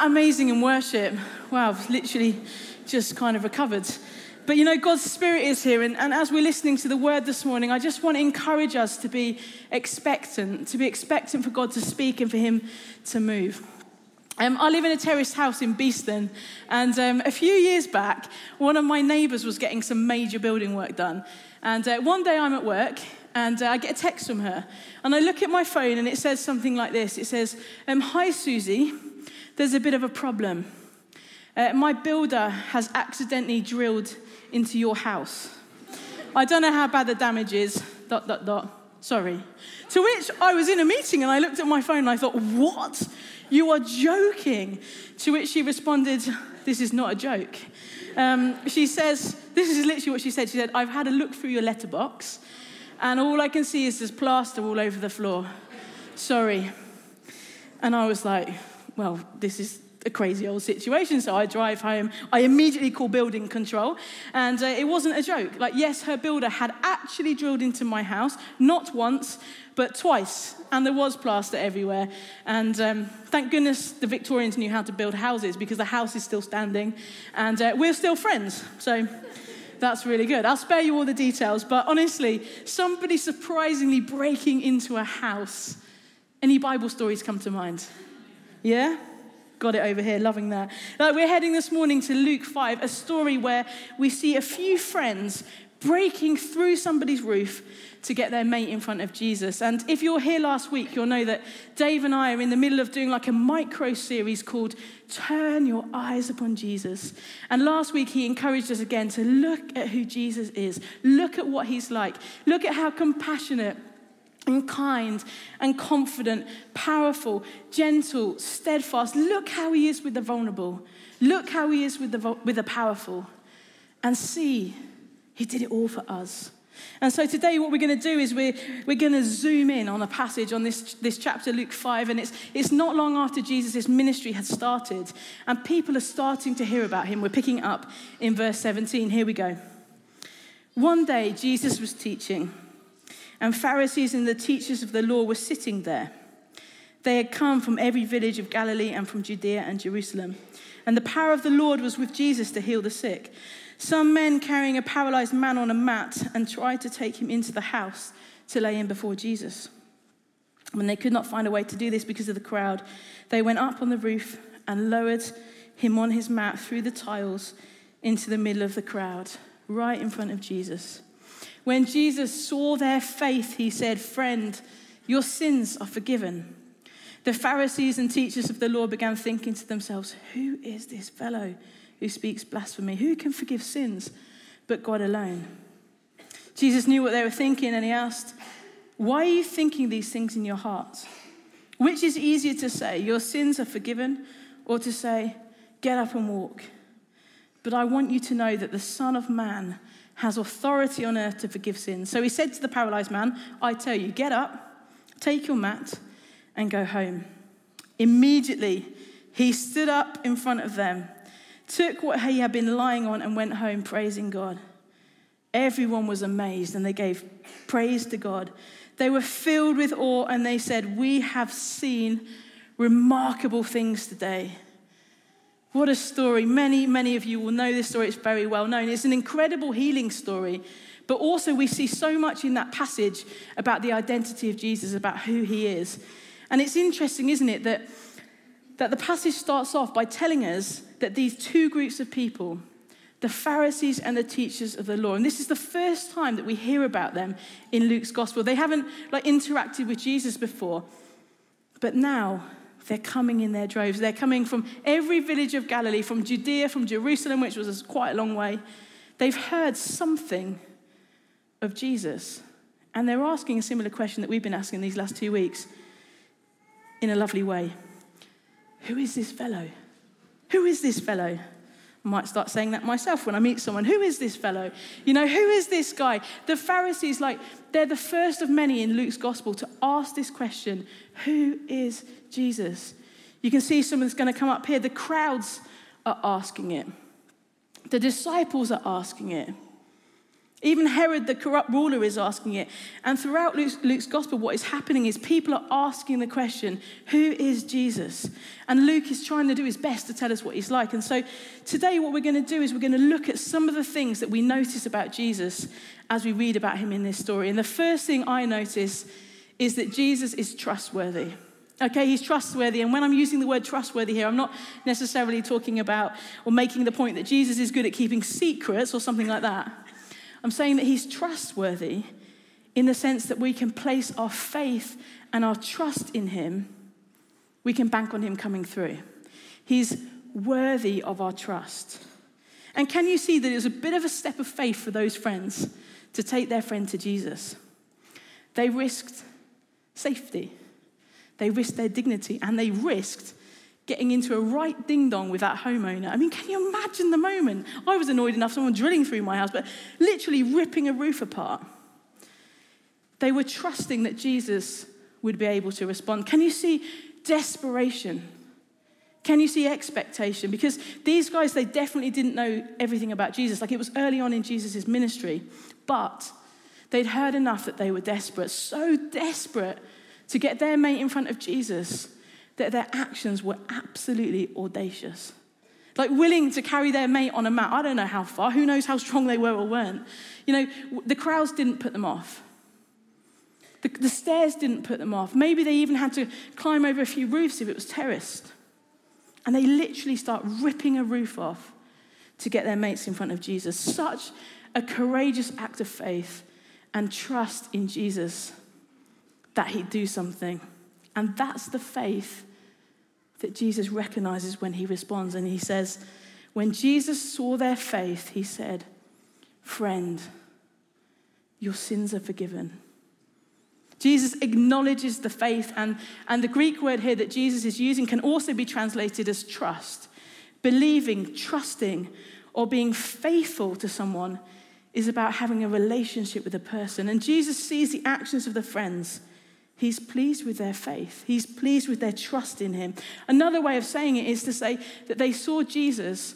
that amazing in worship? Wow, I've literally just kind of recovered. But you know, God's Spirit is here, and as we're listening to the word this morning, I just want to encourage us to be expectant, for God to speak and for him to move. I live in a terraced house in Beeston, and a few years back, one of my neighbours was getting some major building work done. And one day I'm at work, and I get a text from her. And I look at my phone, and it says something like this. It says, "Hi, Susie, there's a bit of a problem. My builder has accidentally drilled into your house. I don't know how bad the damage is, ... Sorry." To which I was in a meeting and I looked at my phone and I thought, what? You are joking. To which she responded, this is not a joke. She says, this is literally what she said. She said, I've had a look through your letterbox and all I can see is there's plaster all over the floor. Sorry. And I was like, well, this is a crazy old situation. So I drive home. I immediately call building control. And it wasn't a joke. Like, yes, her builder had actually drilled into my house, not once, but twice. And there was plaster everywhere. And thank goodness the Victorians knew how to build houses because the house is still standing. And we're still friends. So that's really good. I'll spare you all the details. But honestly, somebody surprisingly breaking into a house. Any Bible stories come to mind? Yeah? Got it over here, loving that. Like, we're heading this morning to Luke 5, a story where we see a few friends breaking through somebody's roof to get their mate in front of Jesus. And if you were here last week, you'll know that Dave and I are in the middle of doing like a micro-series called Turn Your Eyes Upon Jesus. And last week, he encouraged us again to look at who Jesus is, look at what he's like, look at how compassionate and kind and confident, powerful, gentle, steadfast. Look how he is with the vulnerable. Look how he is with the powerful. And see, he did it all for us. And so today what we're going to do is we're going to zoom in on a passage on this chapter, Luke 5. And it's not long after Jesus' ministry had started. And people are starting to hear about him. We're picking up in verse 17. Here we go. One day Jesus was teaching, and Pharisees and the teachers of the law were sitting there. They had come from every village of Galilee and from Judea and Jerusalem. And the power of the Lord was with Jesus to heal the sick. Some men carrying a paralyzed man on a mat and tried to take him into the house to lay him before Jesus. When they could not find a way to do this because of the crowd, they went up on the roof and lowered him on his mat through the tiles into the middle of the crowd, right in front of Jesus. When Jesus saw their faith, he said, "Friend, your sins are forgiven." The Pharisees and teachers of the law began thinking to themselves, "Who is this fellow who speaks blasphemy? Who can forgive sins but God alone?" Jesus knew what they were thinking and he asked, "Why are you thinking these things in your hearts? Which is easier to say, 'Your sins are forgiven,' or to say, 'Get up and walk'? But I want you to know that the Son of Man has authority on earth to forgive sins." So he said to the paralyzed man, "I tell you, get up, take your mat, and go home." Immediately, he stood up in front of them, took what he had been lying on, and went home praising God. Everyone was amazed, and they gave praise to God. They were filled with awe, and they said, "We have seen remarkable things today." What a story. Many, many of you will know this story. It's very well known. It's an incredible healing story. But also we see so much in that passage about the identity of Jesus, about who he is. And it's interesting, isn't it, that the passage starts off by telling us that these two groups of people, the Pharisees and the teachers of the law, and this is the first time that we hear about them in Luke's gospel. They haven't interacted with Jesus before, but now they're coming in their droves. They're coming from every village of Galilee, from Judea, from Jerusalem, which was quite a long way. They've heard something of Jesus. And they're asking a similar question that we've been asking these last 2 weeks in a lovely way. Who is this fellow? Who is this fellow? I might start saying that myself when I meet someone. Who is this fellow? You know, who is this guy? The Pharisees, they're the first of many in Luke's gospel to ask this question. Who is Jesus? You can see someone's going to come up here. The crowds are asking it. The disciples are asking it. Even Herod, the corrupt ruler, is asking it. And throughout Luke's gospel, what is happening is people are asking the question, who is Jesus? And Luke is trying to do his best to tell us what he's like. And so today what we're going to do is we're going to look at some of the things that we notice about Jesus as we read about him in this story. And the first thing I notice is that Jesus is trustworthy. Okay, he's trustworthy. And when I'm using the word trustworthy here, I'm not necessarily talking about or making the point that Jesus is good at keeping secrets or something like that. I'm saying that he's trustworthy in the sense that we can place our faith and our trust in him. We can bank on him coming through. He's worthy of our trust. And can you see that it was a bit of a step of faith for those friends to take their friend to Jesus? They risked safety. They risked their dignity, and they risked getting into a right ding-dong with that homeowner. I mean, can you imagine the moment? I was annoyed enough, someone drilling through my house, but literally ripping a roof apart. They were trusting that Jesus would be able to respond. Can you see desperation? Can you see expectation? Because these guys, they definitely didn't know everything about Jesus. Like, it was early on in Jesus' ministry, but they'd heard enough that they were desperate, so desperate to get their mate in front of Jesus that their actions were absolutely audacious. Like, willing to carry their mate on a mat. I don't know how far. Who knows how strong they were or weren't. You know, the crowds didn't put them off. The stairs didn't put them off. Maybe they even had to climb over a few roofs if it was terraced. And they literally start ripping a roof off to get their mates in front of Jesus. Such a courageous act of faith and trust in Jesus that he'd do something. And that's the faith that Jesus recognizes when he responds. And he says, when Jesus saw their faith, he said, "Friend, your sins are forgiven." Jesus acknowledges the faith, and the Greek word here that Jesus is using can also be translated as trust. Believing, trusting, or being faithful to someone is about having a relationship with a person. And Jesus sees the actions of the friends. He's pleased with their faith. He's pleased with their trust in him. Another way of saying it is to say that they saw Jesus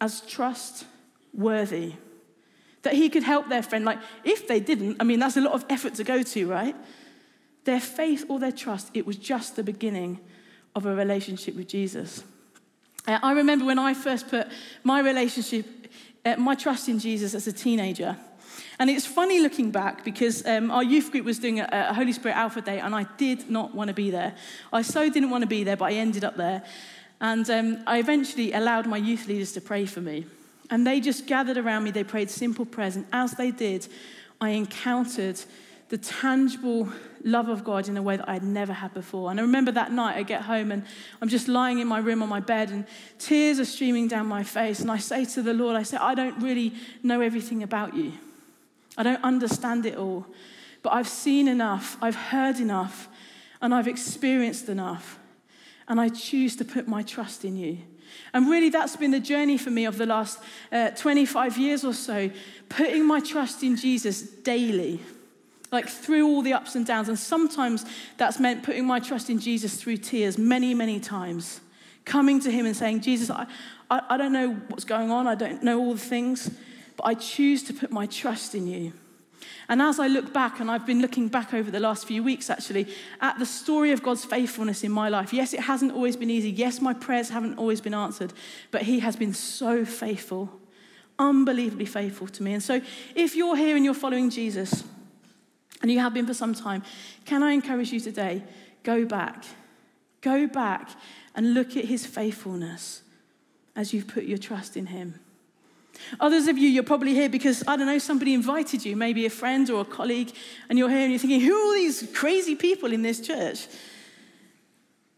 as trustworthy, that he could help their friend. Like, if they didn't, I mean, that's a lot of effort to go to, right? Their faith or their trust, it was just the beginning of a relationship with Jesus. I remember when I first put my relationship, my trust in Jesus as a teenager. And it's funny looking back because our youth group was doing a Holy Spirit Alpha Day, and I did not want to be there. I so didn't want to be there, but I ended up there. And I eventually allowed my youth leaders to pray for me. And they just gathered around me. They prayed simple prayers. And as they did, I encountered the tangible love of God in a way that I had never had before. And I remember that night I get home and I'm just lying in my room on my bed and tears are streaming down my face. And I say to the Lord, I say, "I don't really know everything about you. I don't understand it all, but I've seen enough, I've heard enough, and I've experienced enough, and I choose to put my trust in you." And really that's been the journey for me of the last 25 years or so, putting my trust in Jesus daily, like through all the ups and downs. And sometimes that's meant putting my trust in Jesus through tears many, many times, coming to him and saying, "Jesus, I don't know what's going on, I don't know all the things, but I choose to put my trust in you." And as I look back, and I've been looking back over the last few weeks actually, at the story of God's faithfulness in my life. Yes, it hasn't always been easy. Yes, my prayers haven't always been answered, but he has been so faithful, unbelievably faithful to me. And so if you're here and you're following Jesus, and you have been for some time, can I encourage you today, go back and look at his faithfulness as you've put your trust in him. Others of you, you're probably here because, I don't know, somebody invited you, maybe a friend or a colleague, and you're here and you're thinking, who are all these crazy people in this church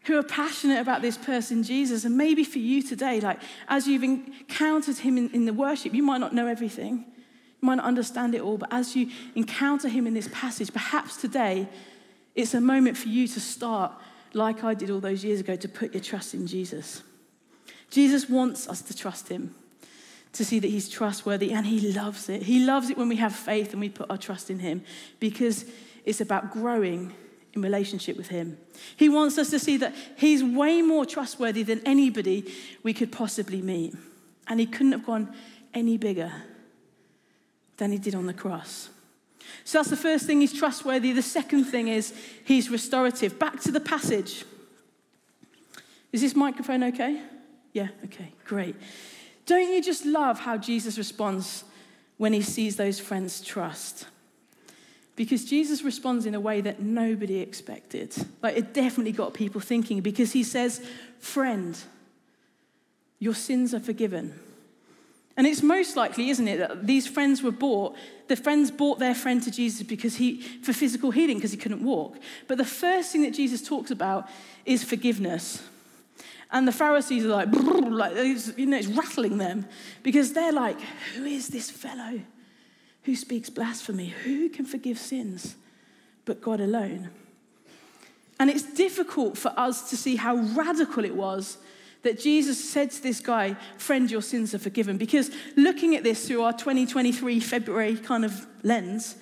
who are passionate about this person, Jesus? And maybe for you today, like, as you've encountered him in the worship, you might not know everything, you might not understand it all, but as you encounter him in this passage, perhaps today it's a moment for you to start, like I did all those years ago, to put your trust in Jesus. Jesus wants us to trust him, to see that he's trustworthy, and he loves it. He loves it when we have faith and we put our trust in him, because it's about growing in relationship with him. He wants us to see that he's way more trustworthy than anybody we could possibly meet. And he couldn't have gone any bigger. than he did on the cross. So that's the first thing, he's trustworthy. The second thing is he's restorative. Back to the passage. Is this microphone okay? Yeah, okay, great. Don't you just love how Jesus responds when he sees those friends trust? Because Jesus responds in a way that nobody expected. Like, it definitely got people thinking, because he says, "Friend, your sins are forgiven." And it's most likely, isn't it, that these friends were brought, the friends brought their friend to Jesus because for physical healing, because he couldn't walk. But the first thing that Jesus talks about is forgiveness. And the Pharisees are like you know, it's rattling them, because they're like, who is this fellow who speaks blasphemy? Who can forgive sins but God alone? And it's difficult for us to see how radical it was that Jesus said to this guy, "Friend, your sins are forgiven." Because looking at this through our 2023 February kind of lens,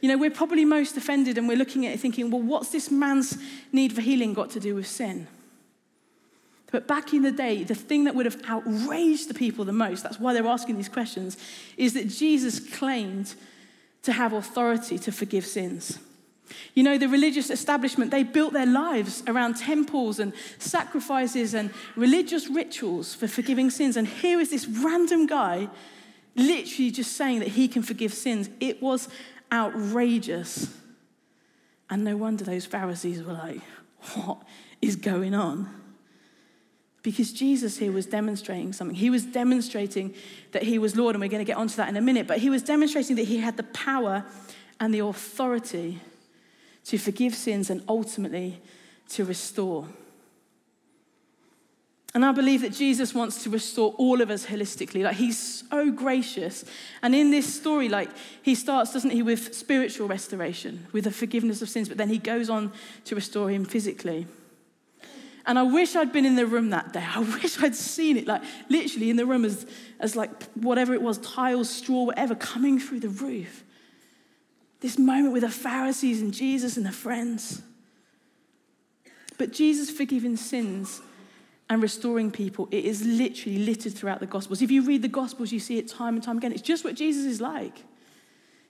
you know, we're probably most offended, and we're looking at it thinking, well, what's this man's need for healing got to do with sin? But back in the day, the thing that would have outraged the people the most, that's why they're asking these questions, is that Jesus claimed to have authority to forgive sins. You know, the religious establishment, they built their lives around temples and sacrifices and religious rituals for forgiving sins. And here is this random guy literally just saying that he can forgive sins. It was outrageous. And no wonder those Pharisees were like, what is going on? Because Jesus here was demonstrating something. He was demonstrating that he was Lord, and we're going to get onto that in a minute. But he was demonstrating that he had the power and the authority to forgive sins and ultimately to restore. And I believe that Jesus wants to restore all of us holistically. Like, he's so gracious. And in this story, like, he starts, doesn't he, with spiritual restoration, with the forgiveness of sins, but then he goes on to restore him physically. And I wish I'd been in the room that day. I wish I'd seen it, like, literally in the room as like, whatever it was, tiles, straw, whatever, coming through the roof. This moment with the Pharisees and Jesus and the friends. But Jesus forgiving sins and restoring people, it is literally littered throughout the Gospels. If you read the Gospels, you see it time and time again. It's just what Jesus is like.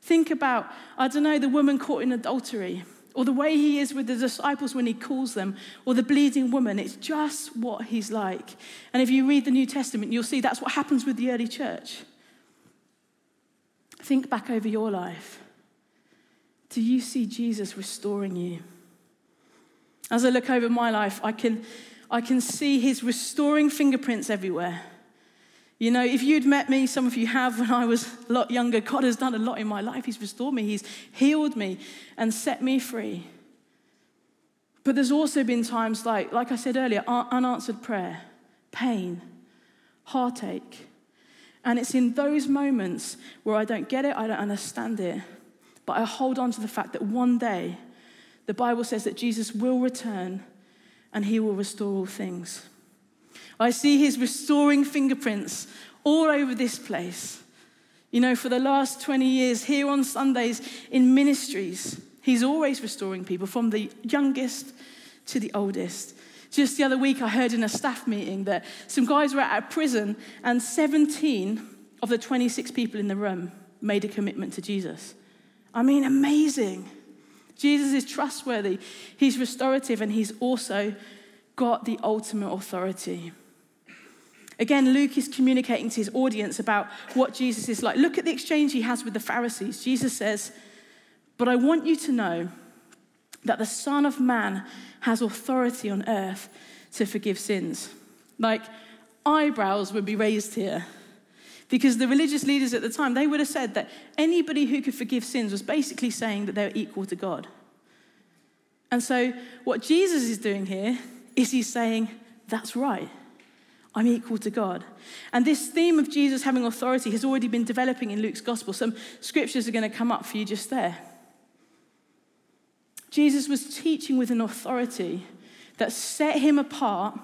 Think about, I don't know, the woman caught in adultery, or the way he is with the disciples when he calls them, or the bleeding woman. It's just what he's like. And if you read the New Testament, you'll see that's what happens with the early church. Think back over your life. Do you see Jesus restoring you? As I look over my life, I can see his restoring fingerprints everywhere. You know, if you'd met me, some of you have, when I was a lot younger, God has done a lot in my life. He's restored me, he's healed me and set me free. But there's also been times like I said earlier, unanswered prayer, pain, heartache. And it's in those moments where I don't get it, I don't understand it, but I hold on to the fact that one day the Bible says that Jesus will return and he will restore all things. I see his restoring fingerprints all over this place. You know, for the last 20 years, here on Sundays in ministries, he's always restoring people, from the youngest to the oldest. Just the other week, I heard in a staff meeting that some guys were at a prison, and 17 of the 26 people in the room made a commitment to Jesus. I mean, amazing. Jesus is trustworthy. He's restorative, and he's also got the ultimate authority. Again, Luke is communicating to his audience about what Jesus is like. Look at the exchange he has with the Pharisees. Jesus says, "But I want you to know that the Son of Man has authority on earth to forgive sins." Like, eyebrows would be raised here. Because the religious leaders at the time, they would have said that anybody who could forgive sins was basically saying that they were equal to God. And so what Jesus is doing here is he's saying, that's right, I'm equal to God. And this theme of Jesus having authority has already been developing in Luke's gospel. Some scriptures are going to come up for you just there. Jesus was teaching with an authority that set him apart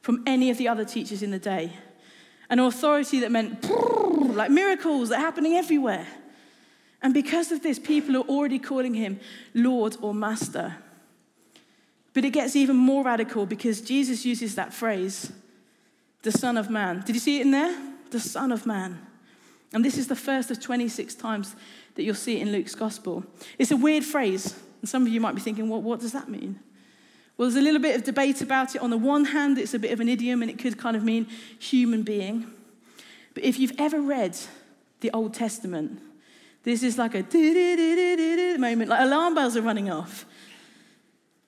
from any of the other teachers in the day. An authority that meant, like, miracles that are happening everywhere. And because of this, people are already calling him Lord or Master. But it gets even more radical, because Jesus uses that phrase, the Son of Man. Did you see it in there? The Son of Man. And this is the first of 26 times that you'll see it in Luke's gospel. It's a weird phrase, and some of you might be thinking, well, what does that mean? Well, there's a little bit of debate about it. On the one hand, it's a bit of an idiom, and it could kind of mean human being. But if you've ever read the Old Testament, this is like a do-do-do-do-do moment, like alarm bells are running off.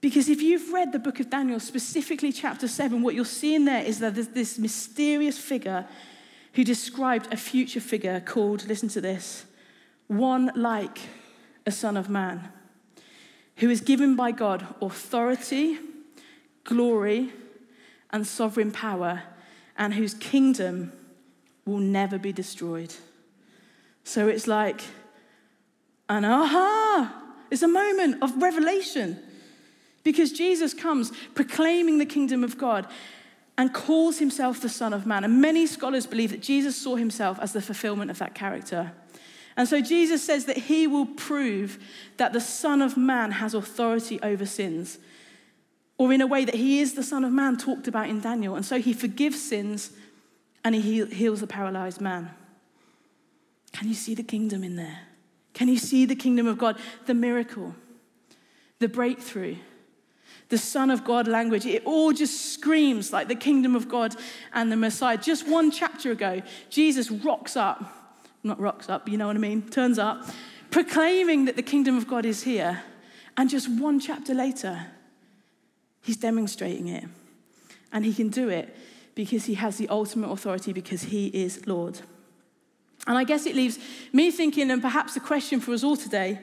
Because if you've read the book of Daniel, specifically chapter 7, what you're seeing there is that there's this mysterious figure who described a future figure called, listen to this, one like a son of man, who is given by God authority, glory, and sovereign power, and whose kingdom will never be destroyed. So it's like an aha! It's a moment of revelation. Because Jesus comes proclaiming the kingdom of God and calls himself the Son of Man. And many scholars believe that Jesus saw himself as the fulfillment of that character. And so Jesus says that he will prove that the Son of Man has authority over sins. Or in a way that he is the Son of Man talked about in Daniel. And so he forgives sins and he heals the paralyzed man. Can you see the kingdom in there? Can you see the kingdom of God? The miracle, the breakthrough, the Son of God language, it all just screams like the kingdom of God and the Messiah. Just one chapter ago, Jesus turns up, proclaiming that the kingdom of God is here. And just one chapter later, he's demonstrating it. And he can do it because he has the ultimate authority, because he is Lord. And I guess it leaves me thinking, and perhaps a question for us all today,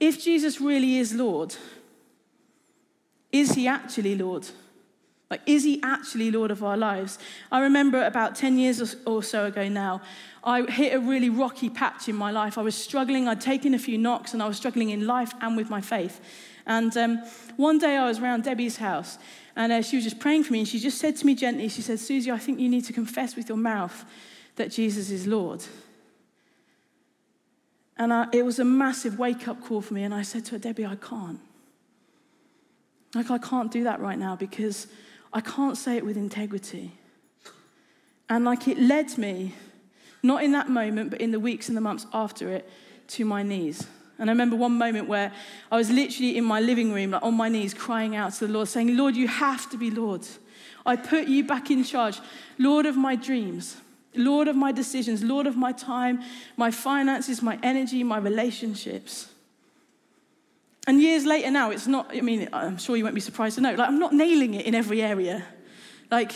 if Jesus really is Lord, is he actually Lord? Like, is he actually Lord of our lives? I remember about 10 years or so ago now, I hit a really rocky patch in my life. I was struggling. I'd taken a few knocks, and I was struggling in life and with my faith. And one day I was around Debbie's house, and she was just praying for me, and she just said to me gently, she said, Susie, I think you need to confess with your mouth that Jesus is Lord. And it was a massive wake-up call for me, and I said to her, Debbie, I can't. Like, I can't do that right now because I can't say it with integrity. And like, it led me, not in that moment, but in the weeks and the months after it, to my knees. And I remember one moment where I was literally in my living room, like on my knees, crying out to the Lord, saying, Lord, you have to be Lord. I put you back in charge, Lord of my dreams, Lord of my decisions, Lord of my time, my finances, my energy, my relationships. And years later now, it's not, I mean, I'm sure you won't be surprised to know, like, I'm not nailing it in every area. Like,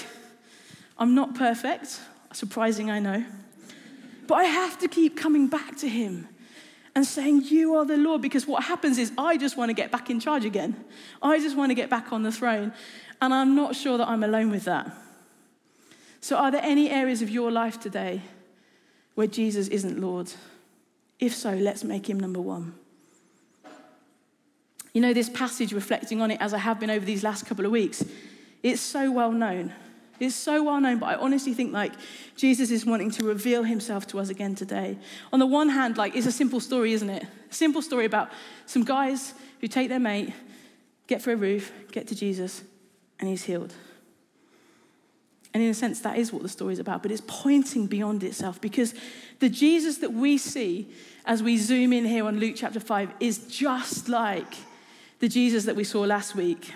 I'm not perfect. Surprising, I know. But I have to keep coming back to him and saying, you are the Lord, because what happens is I just want to get back in charge again. I just want to get back on the throne. And I'm not sure that I'm alone with that. So are there any areas of your life today where Jesus isn't Lord? If so, let's make him number one. You know, this passage, reflecting on it as I have been over these last couple of weeks, it's so well known. It's so well known, but I honestly think, like, Jesus is wanting to reveal himself to us again today. On the one hand, like, it's a simple story, isn't it? A simple story about some guys who take their mate, get through a roof, get to Jesus, and he's healed. And in a sense, that is what the story is about, but it's pointing beyond itself, because the Jesus that we see as we zoom in here on Luke chapter 5 is just like the Jesus that we saw last week.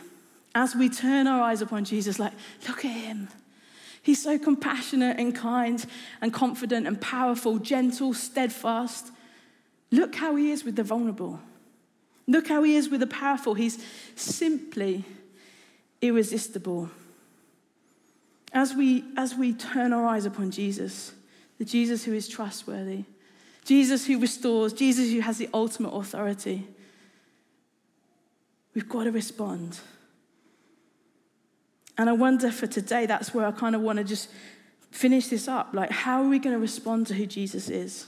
As we turn our eyes upon Jesus, like, look at him. He's so compassionate and kind and confident and powerful, gentle, steadfast. Look how he is with the vulnerable. Look how he is with the powerful. He's simply irresistible. As we turn our eyes upon Jesus, the Jesus who is trustworthy, Jesus who restores, Jesus who has the ultimate authority, we've got to respond. And I wonder for today, that's where I kind of want to just finish this up. Like, how are we going to respond to who Jesus is?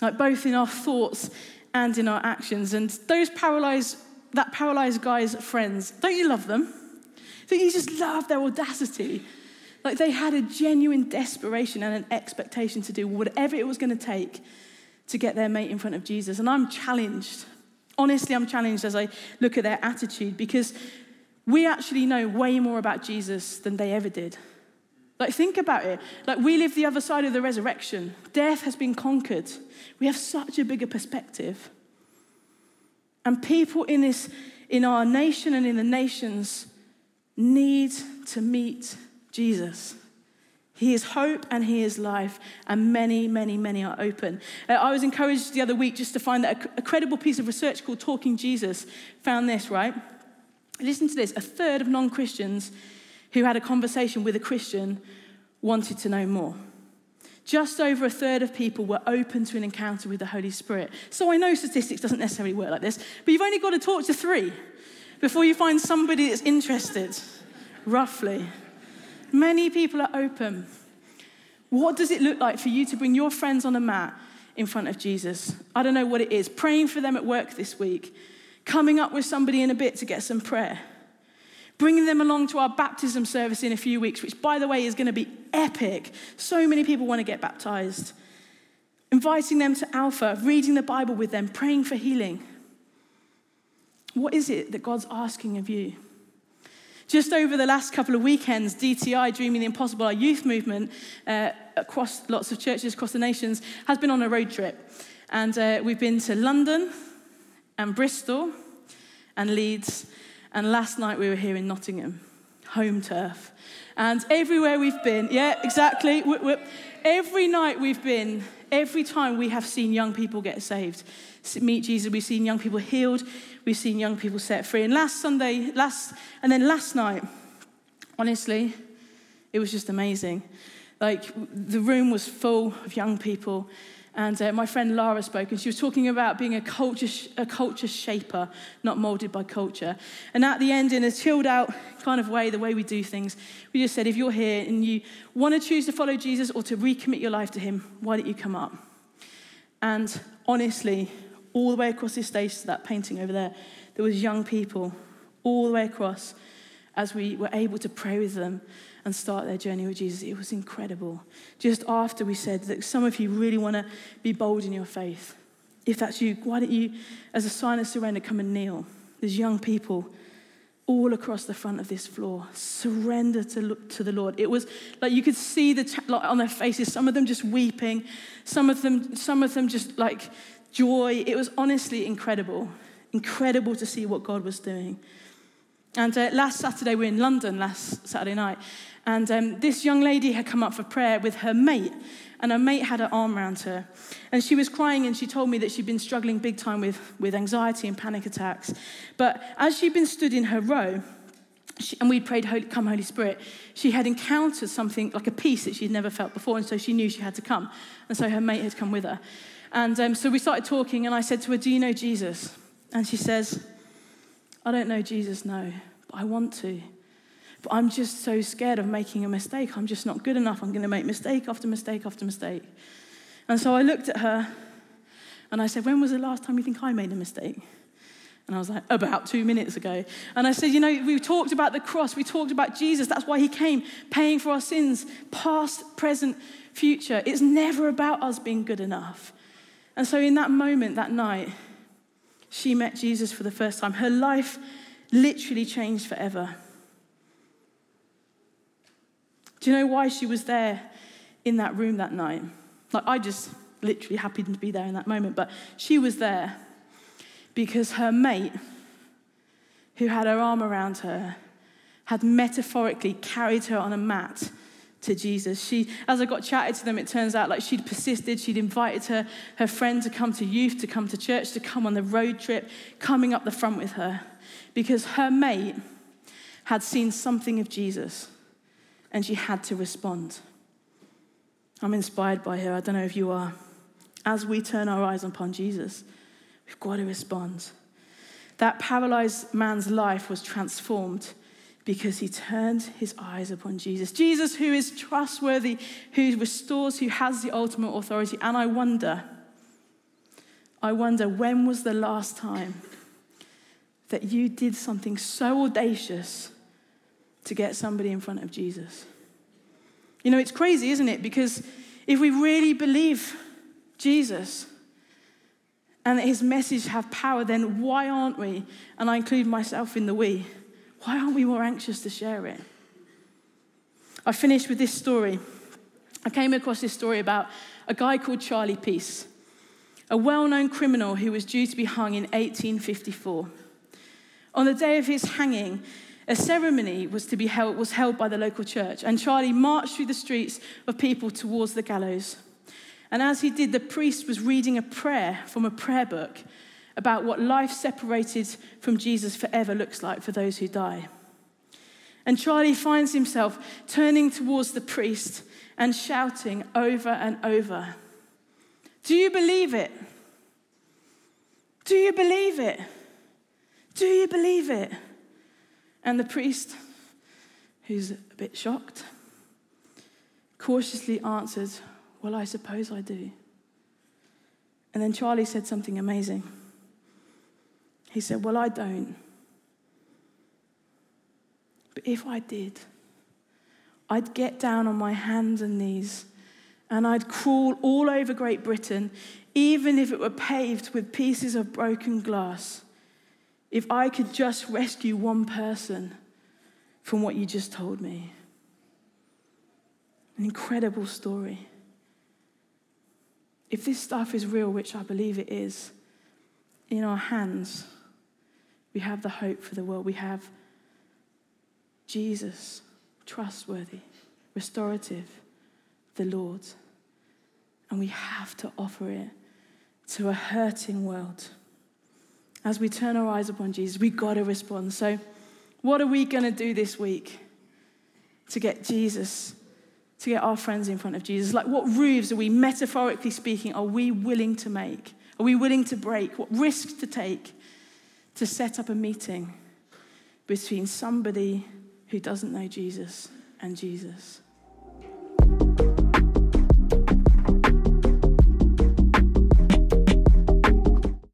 Like, both in our thoughts and in our actions. And that paralyzed guy's friends, don't you love them? Don't you just love their audacity? Like, they had a genuine desperation and an expectation to do whatever it was going to take to get their mate in front of Jesus. And I'm challenged. Honestly, I'm challenged as I look at their attitude, because we actually know way more about Jesus than they ever did. Like, think about it. Like, we live the other side of the resurrection. Death has been conquered. We have such a bigger perspective. And people in our nation and in the nations need to meet Jesus. He is hope and he is life, and many, many, many are open. I was encouraged the other week just to find that a credible piece of research called Talking Jesus found this, right? Listen to this. A third of non-Christians who had a conversation with a Christian wanted to know more. Just over a third of people were open to an encounter with the Holy Spirit. So I know statistics doesn't necessarily work like this, but you've only got to talk to three before you find somebody that's interested, roughly. Many people are open. What does it look like for you to bring your friends on a mat in front of Jesus? I don't know what it is. Praying for them at work this week. Coming up with somebody in a bit to get some prayer. Bringing them along to our baptism service in a few weeks, which, by the way, is going to be epic. So many people want to get baptized. Inviting them to Alpha, reading the Bible with them, praying for healing. What is it that God's asking of you? Just over the last couple of weekends, DTI, Dreaming the Impossible, our youth movement, across lots of churches, across the nations, has been on a road trip. And we've been to London and Bristol and Leeds. And last night we were here in Nottingham, home turf. And everywhere we've been, yeah, exactly. Every night we've been, every time we have seen young people get saved, meet Jesus. We've seen young people healed. We've seen young people set free. And last night, honestly, it was just amazing. Like, the room was full of young people. And my friend Lara spoke, and she was talking about being a culture shaper, not moulded by culture. And at the end, in a chilled-out kind of way, the way we do things, we just said, if you're here and you want to choose to follow Jesus or to recommit your life to him, why don't you come up? And honestly, all the way across this stage to that painting over there, there was young people all the way across as we were able to pray with them and start their journey with Jesus. It was incredible. Just after we said that some of you really want to be bold in your faith. If that's you, why don't you, as a sign of surrender, come and kneel? There's young people all across the front of this floor. Surrender to the Lord. It was like you could see the on their faces, some of them just weeping, some of them just like joy. It was honestly incredible to see what God was doing. And last Saturday, we were in London last Saturday night, and this young lady had come up for prayer with her mate, and her mate had her arm around her, and she was crying, and she told me that she'd been struggling big time with anxiety and panic attacks. But as she'd been stood in her row, and we'd prayed, "Come, Holy Spirit," she had encountered something, like a peace that she'd never felt before, and so she knew she had to come, and so her mate had come with her. And so we started talking, and I said to her, "Do you know Jesus?" And she says, "I don't know Jesus, no, but I want to. But I'm just so scared of making a mistake. I'm just not good enough. I'm going to make mistake after mistake after mistake." And so I looked at her and I said, "When was the last time you think I made a mistake?" And I was like, "About 2 minutes ago." And I said, "You know, we talked about the cross. We talked about Jesus. That's why he came, paying for our sins, past, present, future. It's never about us being good enough." And so in that moment, that night, she met Jesus for the first time. Her life literally changed forever. Do you know why she was there in that room that night? Like, I just literally happened to be there in that moment, but she was there because her mate, who had her arm around her, had metaphorically carried her on a mat to Jesus. She, as I got chatted to them, it turns out like she'd persisted. She'd invited her friend to come to youth, to come to church, to come on the road trip, coming up the front with her, because her mate had seen something of Jesus, and she had to respond. I'm inspired by her. I don't know if you are. As we turn our eyes upon Jesus, we've got to respond. That paralyzed man's life was transformed because he turned his eyes upon Jesus. Jesus, who is trustworthy, who restores, who has the ultimate authority. And I wonder, when was the last time that you did something so audacious to get somebody in front of Jesus? You know, it's crazy, isn't it? Because if we really believe Jesus and that his message have power, then why aren't we? And I include myself in the we. Why aren't we more anxious to share it? I finished with this story. I came across this story about a guy called Charlie Peace, a well-known criminal who was due to be hung in 1854. On the day of his hanging, a ceremony was held by the local church, and Charlie marched through the streets of people towards the gallows. And as he did, the priest was reading a prayer from a prayer book about what life separated from Jesus forever looks like for those who die. And Charlie finds himself turning towards the priest and shouting over and over, "Do you believe it? Do you believe it? Do you believe it?" And the priest, who's a bit shocked, cautiously answered, "Well, I suppose I do." And then Charlie said something amazing. He said, "Well, I don't. But if I did, I'd get down on my hands and knees and I'd crawl all over Great Britain, even if it were paved with pieces of broken glass, if I could just rescue one person from what you just told me." An incredible story. If this stuff is real, which I believe it is, in our hands, we have the hope for the world. We have Jesus, trustworthy, restorative, the Lord. And we have to offer it to a hurting world. As we turn our eyes upon Jesus, we've got to respond. So what are we going to do this week to get Jesus, to get our friends in front of Jesus? Like, what roofs are we, metaphorically speaking, are we willing to make? Are we willing to break? What risks to take to set up a meeting between somebody who doesn't know Jesus and Jesus?